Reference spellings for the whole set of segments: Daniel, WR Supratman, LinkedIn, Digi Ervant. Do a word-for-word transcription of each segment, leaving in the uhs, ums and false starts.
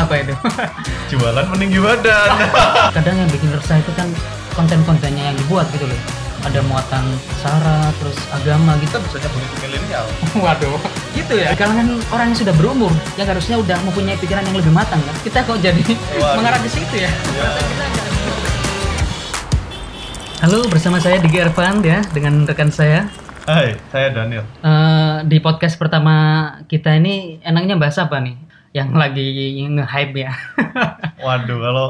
apa itu? Jualan meninggi badan. Kadang yang bikin resah itu kan konten-kontennya yang dibuat gitu loh. Ada muatan sara, terus agama gitu. Bisa politik milenial. Waduh, gitu ya. Kalangan orang yang sudah berumur, yang harusnya udah mempunyai pikiran yang lebih matang kan. Kita kok jadi mengarah ke situ ya. ya. Halo, bersama saya Digi Ervant ya, dengan rekan saya. Hai, saya Daniel. Uh, di podcast pertama kita ini enaknya bahas apa nih? Yang lagi nge-hype ya. Waduh, kalau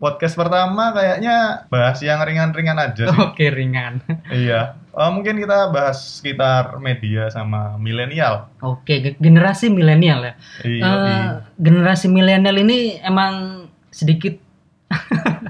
podcast pertama kayaknya bahas yang ringan-ringan aja sih. Oke, ringan. Iya, uh, mungkin kita bahas sekitar media sama milenial. Oke, generasi milenial ya. Iya, uh, iya. Generasi milenial ini emang sedikit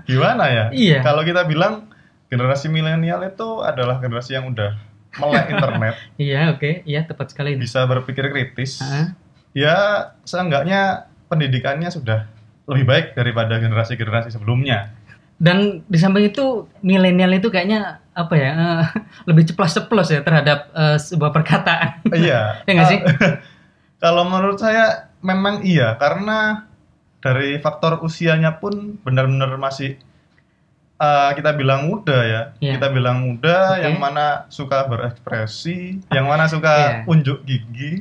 gimana ya? Iya. Kalau kita bilang generasi milenial itu adalah generasi yang udah melek internet. Iya, oke, okay. Iya, tepat sekali. Bisa berpikir kritis. Uh-huh. Ya, seenggaknya pendidikannya sudah lebih baik daripada generasi-generasi sebelumnya. Dan di samping itu milenial itu kayaknya apa ya uh, lebih ceplos-ceplos ya terhadap uh, sebuah perkataan. Iya. Ya nggak sih? Kalau menurut saya memang iya, karena dari faktor usianya pun benar-benar masih uh, kita bilang muda ya. Yeah. Kita bilang muda, okay. Yang mana suka berekspresi, yang mana suka yeah. unjuk gigi.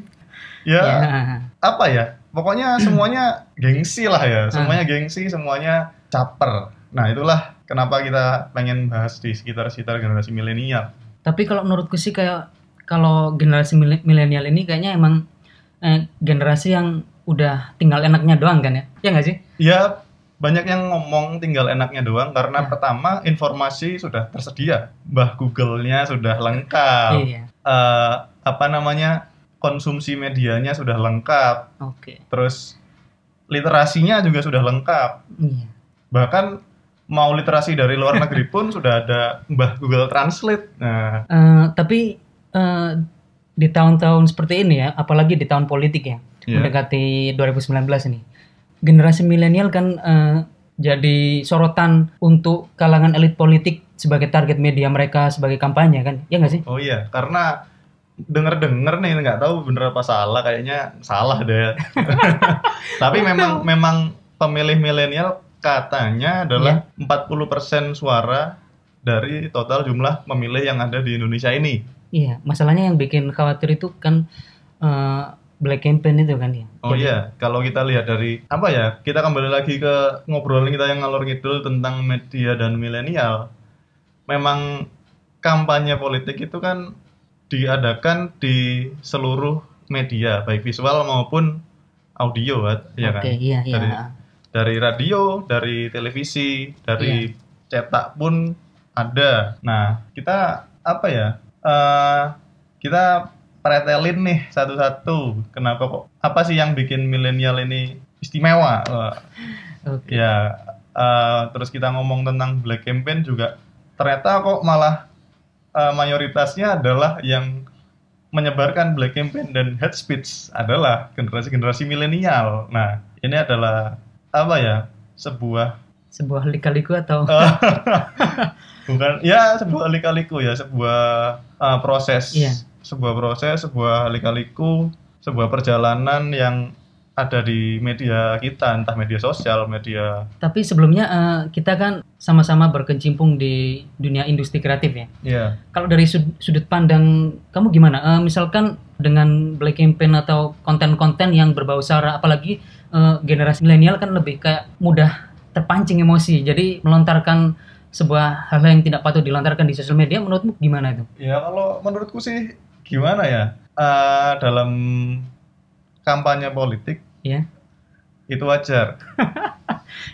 Ya, yeah. apa ya? Pokoknya semuanya gengsi lah ya, semuanya gengsi, semuanya caper. Nah itulah kenapa kita pengen bahas di sekitar-sekitar generasi milenial. Tapi kalau menurutku sih kayak kalau generasi milenial ini kayaknya emang eh, generasi yang udah tinggal enaknya doang kan ya? Iya nggak sih? Iya, banyak yang ngomong tinggal enaknya doang karena nah. pertama informasi sudah tersedia, bah Google-nya sudah lengkap, iya. uh, apa namanya? konsumsi medianya sudah lengkap, okay. Terus literasinya juga sudah lengkap, yeah. Bahkan mau literasi dari luar negeri pun sudah ada mbah Google Translate. Nah. Uh, tapi uh, di tahun-tahun seperti ini ya, apalagi di tahun politik ya, yeah. mendekati dua ribu sembilan belas ini, generasi milenial kan uh, jadi sorotan untuk kalangan elit politik sebagai target media mereka sebagai kampanye kan, ya nggak sih? Oh iya, karena dengar-dengar nih nggak tahu bener apa salah, kayaknya salah deh. Tapi memang memang pemilih milenial katanya adalah yeah. empat puluh persen suara dari total jumlah pemilih yang ada di Indonesia ini. Iya, yeah, masalahnya yang bikin khawatir itu kan uh, black campaign itu kan ya. Oh iya, yeah. Kalau kita lihat dari apa ya? Kita kembali lagi ke ngobrolan kita yang ngalor ngidul tentang media dan milenial. Memang kampanye politik itu kan diadakan di seluruh media, baik visual maupun audio, ya kan? Oke, iya, iya. Dari, dari radio, dari televisi, dari iya. cetak pun ada. Nah, kita apa ya? Uh, kita pretelin nih satu-satu. Kenapa kok? Apa sih yang bikin milenial ini istimewa? Uh, Oke. Ya, uh, terus kita ngomong tentang black campaign juga. Ternyata kok malah Uh, mayoritasnya adalah yang menyebarkan black campaign dan hate speech adalah generasi-generasi milenial. Nah, ini adalah apa ya? Sebuah sebuah lika-liku atau bukan? Ya, sebuah lika-liku ya, sebuah uh, proses, yeah. sebuah proses, sebuah lika-liku, sebuah perjalanan yang ada di media kita, entah media sosial, media. Tapi sebelumnya uh, kita kan sama-sama berkecimpung di dunia industri kreatif ya. Iya. Yeah. Kalau dari sud- sudut pandang kamu gimana? Uh, misalkan dengan black campaign atau konten-konten yang berbau sara, apalagi uh, generasi milenial kan lebih kayak mudah terpancing emosi, jadi melontarkan sebuah hal yang tidak patut dilontarkan di sosial media. Menurutmu gimana itu? Ya yeah, kalau menurutku sih gimana ya uh, dalam kampanye politik, yeah. itu wajar.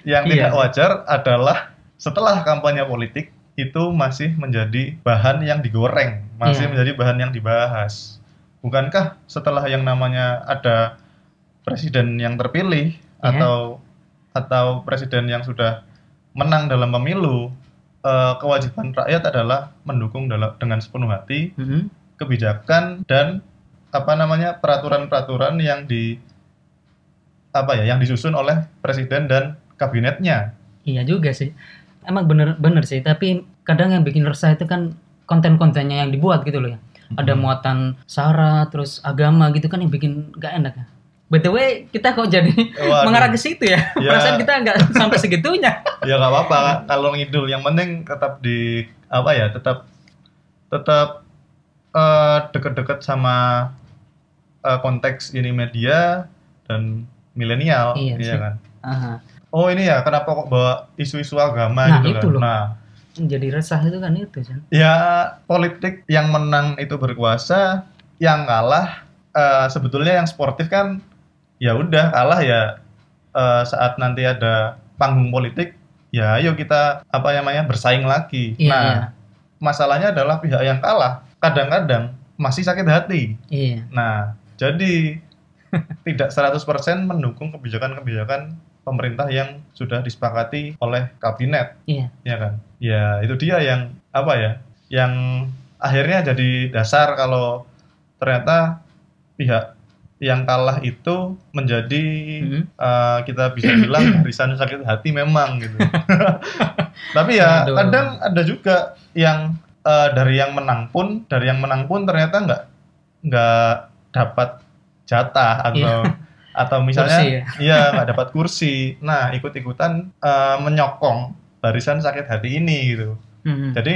Yang yeah. tidak wajar adalah setelah kampanye politik itu masih menjadi bahan yang digoreng, masih yeah. menjadi bahan yang dibahas. Bukankah setelah yang namanya ada presiden yang terpilih yeah. atau atau presiden yang sudah menang dalam pemilu, eh, kewajiban rakyat adalah mendukung dalam, dengan sepenuh hati mm-hmm. kebijakan dan apa namanya peraturan-peraturan yang di apa ya yang disusun oleh presiden dan kabinetnya. Iya juga sih, emang bener-bener sih. Tapi kadang yang bikin resah itu kan konten-kontennya yang dibuat gitu loh ya. Mm-hmm. Ada muatan sara, terus agama gitu kan yang bikin gak enak ya. By the way, kita kok jadi Waduh. mengarah ke situ ya? ya. Perasaan kita nggak sampai segitunya. Ya nggak apa-apa, kalau ngidul. Yang penting tetap di apa ya? Tetap tetap uh, deket-deket sama uh, konteks ini media dan milenial, iya, iya kan? Aha. Oh ini ya, kenapa kok bawa isu-isu agama nah, gitu kan? Nah, jadi resah itu kan itu kan? Ya politik yang menang itu berkuasa, yang kalah uh, sebetulnya yang sportif kan. Ya udah kalah ya uh, saat nanti ada panggung politik ya ayo kita apa namanya bersaing lagi. Iya, nah iya. Masalahnya adalah pihak yang kalah kadang-kadang masih sakit hati. Iya. Nah jadi tidak seratus persen mendukung kebijakan-kebijakan pemerintah yang sudah disepakati oleh kabinet. Iya. Ya kan. Ya itu dia yang apa ya yang akhirnya jadi dasar kalau ternyata pihak yang kalah itu menjadi mm-hmm. uh, kita bisa bilang barisan sakit hati memang gitu. Tapi ya Aduh. kadang ada juga yang uh, dari yang menang pun dari yang menang pun ternyata nggak nggak dapat jatah atau atau misalnya kursi, ya nggak ya, dapat kursi. Nah ikut-ikutan uh, menyokong barisan sakit hati ini gitu. Mm-hmm. Jadi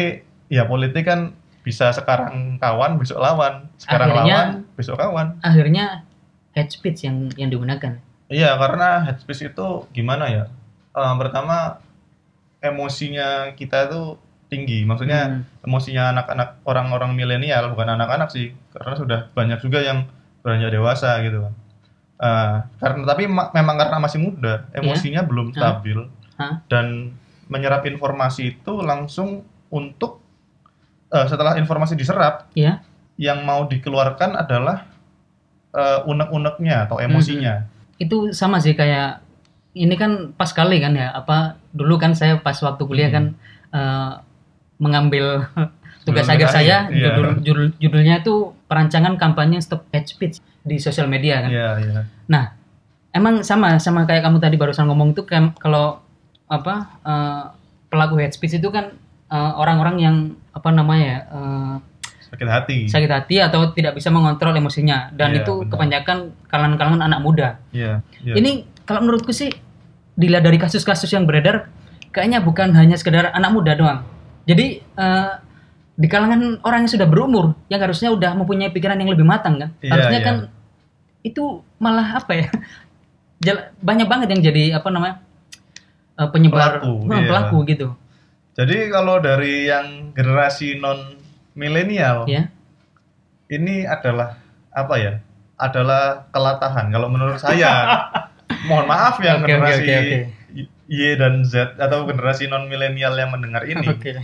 ya politik kan bisa sekarang kawan, besok lawan. Sekarang akhirnya, lawan, besok kawan. Akhirnya hate speech yang yang digunakan. Iya, karena hate speech itu gimana ya? Uh, pertama emosinya kita itu tinggi. Maksudnya hmm. emosinya anak-anak, orang-orang milenial, bukan anak-anak sih. Karena sudah banyak juga yang beranjak dewasa gitu kan. Uh, karena tapi ma- memang karena masih muda, emosinya yeah. belum stabil. Huh? Huh? Dan menyerap informasi itu langsung untuk Uh, setelah informasi diserap, yeah. yang mau dikeluarkan adalah uh, unek-uneknya atau emosinya. Hmm. Itu sama sih kayak ini kan pas kali kan ya apa dulu kan saya pas waktu kuliah hmm. kan uh, mengambil tugas akhir saya yeah. judul, judul, judulnya itu perancangan kampanye stop hate speech di sosial media kan. Yeah, yeah. Nah emang sama sama kayak kamu tadi barusan ngomong tuh kalau apa uh, pelaku hate speech itu kan uh, orang-orang yang apa namanya uh, sakit hati sakit hati atau tidak bisa mengontrol emosinya dan yeah, itu benar. Kebanyakan kalangan-kalangan anak muda yeah, yeah. Ini kalau menurutku sih dilihat dari kasus-kasus yang beredar kayaknya bukan hanya sekedar anak muda doang, jadi uh, di kalangan orang yang sudah berumur yang harusnya udah mempunyai pikiran yang lebih matang kan yeah, harusnya yeah. kan itu malah apa ya banyak banget yang jadi apa namanya uh, penyebar pelaku, yeah. pelaku gitu. Jadi kalau dari yang generasi non milenial, yeah. ini adalah apa ya? Adalah kelatahan. Kalau menurut saya, mohon maaf yang okay, generasi okay, okay, okay. Y dan Z atau generasi non milenial yang mendengar ini, okay.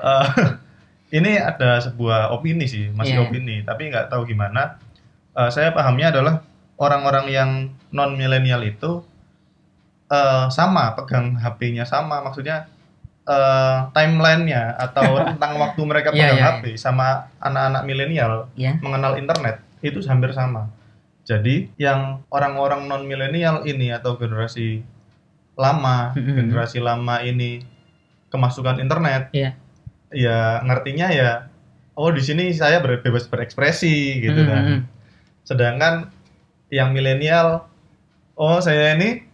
uh, ini ada sebuah opini sih, masih yeah. opini. Tapi nggak tahu gimana. Uh, saya pahamnya adalah orang-orang yang non milenial itu uh, sama pegang H P-nya sama, maksudnya. Uh, timeline-nya atau rentang waktu mereka pegang yeah, yeah, H P yeah. sama anak-anak milenial yeah. mengenal internet itu hampir sama. Jadi yang orang-orang non milenial ini atau generasi lama, mm-hmm. generasi lama ini kemasukan internet, yeah. ya ngertinya ya, oh di sini saya bebas berekspresi gitu kan. Mm-hmm. Sedangkan yang milenial, oh saya ini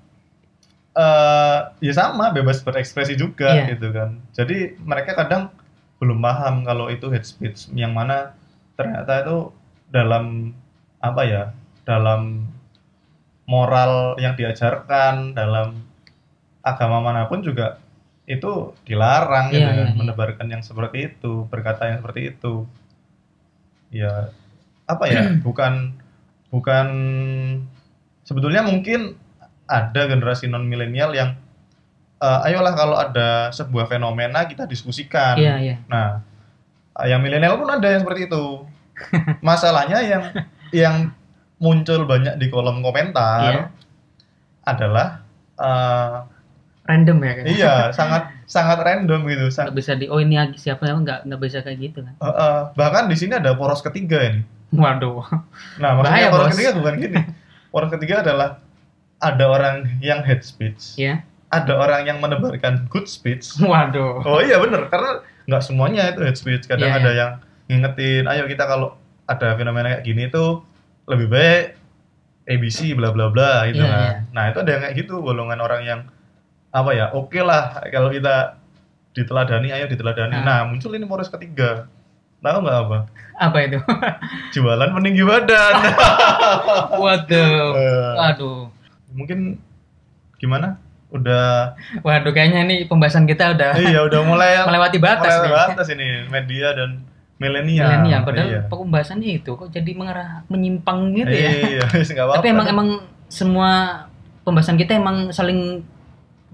Uh, ya sama, bebas berekspresi juga yeah. gitu kan. Jadi mereka kadang belum paham kalau itu hate speech yang mana ternyata itu dalam apa ya, dalam moral yang diajarkan dalam agama manapun juga itu dilarang yeah, gitu kan, yeah, menebarkan yeah. yang seperti itu, berkata yang seperti itu. Ya apa ya, bukan bukan sebetulnya mungkin ada generasi non milenial yang uh, ayolah kalau ada sebuah fenomena kita diskusikan. Yeah, yeah. Nah, yang milenial pun ada yang seperti itu. Masalahnya yang yang muncul banyak di kolom komentar yeah. adalah uh, random ya. Kan? Iya, sangat sangat random gitu. Sang- gak bisa di oh ini siapa yang nggak nggak bisa kayak gitu kan? Uh, uh, bahkan di sini ada poros ketiga ini. Waduh. Nah, maksudnya bahaya, poros bos. Ketiga bukan gini. Poros ketiga adalah ada orang yang hate speech, yeah. ada orang yang menebarkan good speech. Waduh. Oh iya bener, karena nggak semuanya itu hate speech. Kadang yeah, ada yeah. yang ngingetin, ayo kita kalau ada fenomena kayak gini tuh lebih baik A B C bla bla bla gitu yeah, kan. Yeah. Nah, itu ada yang kayak gitu, golongan orang yang apa ya? Oke okay lah kalau kita diteladani, ayo diteladani. Nah, nah muncul ini poros ketiga. Tahu nggak apa? Apa itu? Jualan meninggi badan. Waduh. Aduh. Mungkin gimana? Udah. Waduh, kayaknya ini pembahasan kita udah. Iya, udah mulai melewati batas. Melewati nih. batas ini media dan milenial. Milenial. Padahal iya. pembahasannya itu kok jadi mengarah menyimpang gitu ya. Iya, nggak apa-apa. Tapi emang emang semua pembahasan kita emang saling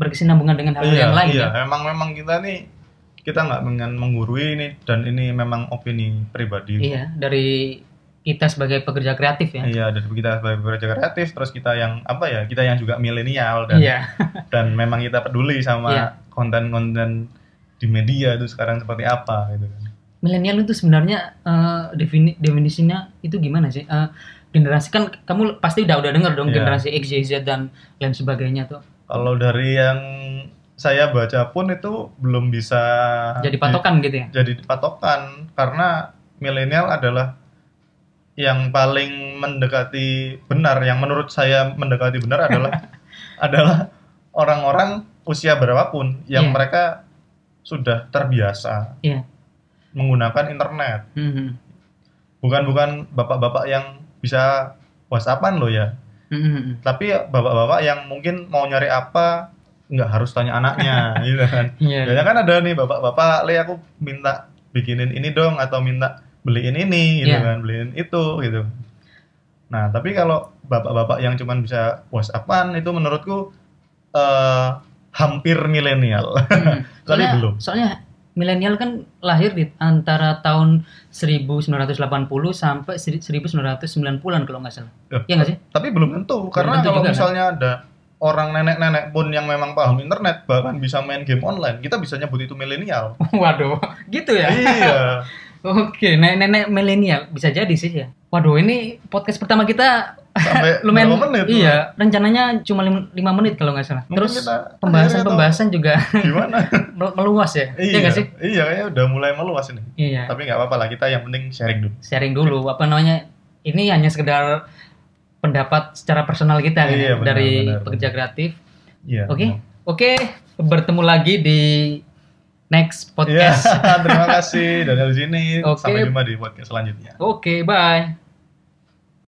berkesinambungan dengan hal iya, yang lain. Iya, ya? Emang memang kita nih. Kita nggak menggurui ini dan ini memang opini pribadi. Iya, dari kita sebagai pekerja kreatif ya. Iya, dari kita sebagai pekerja kreatif, terus kita yang apa ya, kita yang juga milenial dan iya. dan memang kita peduli sama iya. konten-konten di media itu sekarang seperti apa gitu kan. Milenial itu sebenarnya uh, defini- definisinya itu gimana sih? Uh, generasi kan kamu pasti udah udah dengar dong iya. generasi X, Y, Z dan lain sebagainya tuh. Kalau dari yang saya baca pun itu belum bisa jadi patokan di, gitu ya. Jadi patokan karena milenial adalah yang paling mendekati benar, yang menurut saya mendekati benar adalah adalah orang-orang usia berapapun yang yeah. mereka sudah terbiasa yeah. menggunakan internet. Mm-hmm. Bukan-bukan bapak-bapak yang bisa WhatsApp-an loh ya. Mm-hmm. Tapi bapak-bapak yang mungkin mau nyari apa nggak harus tanya anaknya, gitu kan. Iya. Biasanya kan ada nih bapak-bapak, "Le, aku minta bikinin ini dong atau minta beliin ini," gitu yeah. kan, beliin itu gitu. Nah, tapi kalau bapak-bapak yang cuman bisa WhatsApp-an itu menurutku uh, hampir milenial. Hmm. Tapi belum. Soalnya milenial kan lahir di antara tahun seribu sembilan ratus delapan puluh sampai seribu sembilan ratus sembilan puluhan kalau nggak salah. Iya nggak sih? Tapi belum tentu karena belum tentu kalau juga, misalnya kan? Ada orang nenek-nenek pun yang memang paham internet bahkan bisa main game online, kita bisa nyebut itu milenial. Waduh, gitu ya? Iya. Oke, nenek-nenek milenial bisa jadi sih ya. Waduh, ini podcast pertama kita sampai lumayan menit. Iya, loh. Rencananya cuma lima menit kalau nggak salah. Mungkin terus pembahasan-pembahasan juga gimana? Meluas ya? Iya nggak sih? Iya, kayaknya udah mulai meluas ini. Iya. Tapi nggak apa-apa lah, kita yang penting sharing dulu. Sharing dulu, apa namanya? Ini hanya sekedar pendapat secara personal kita kan, iya, benar, dari benar, pekerja benar. kreatif. Iya. Oke. Okay? Oke, okay, bertemu lagi di next podcast. Ya, terima kasih Daniel di sini. Okay. Sampai jumpa di podcast selanjutnya. Oke, okay, bye.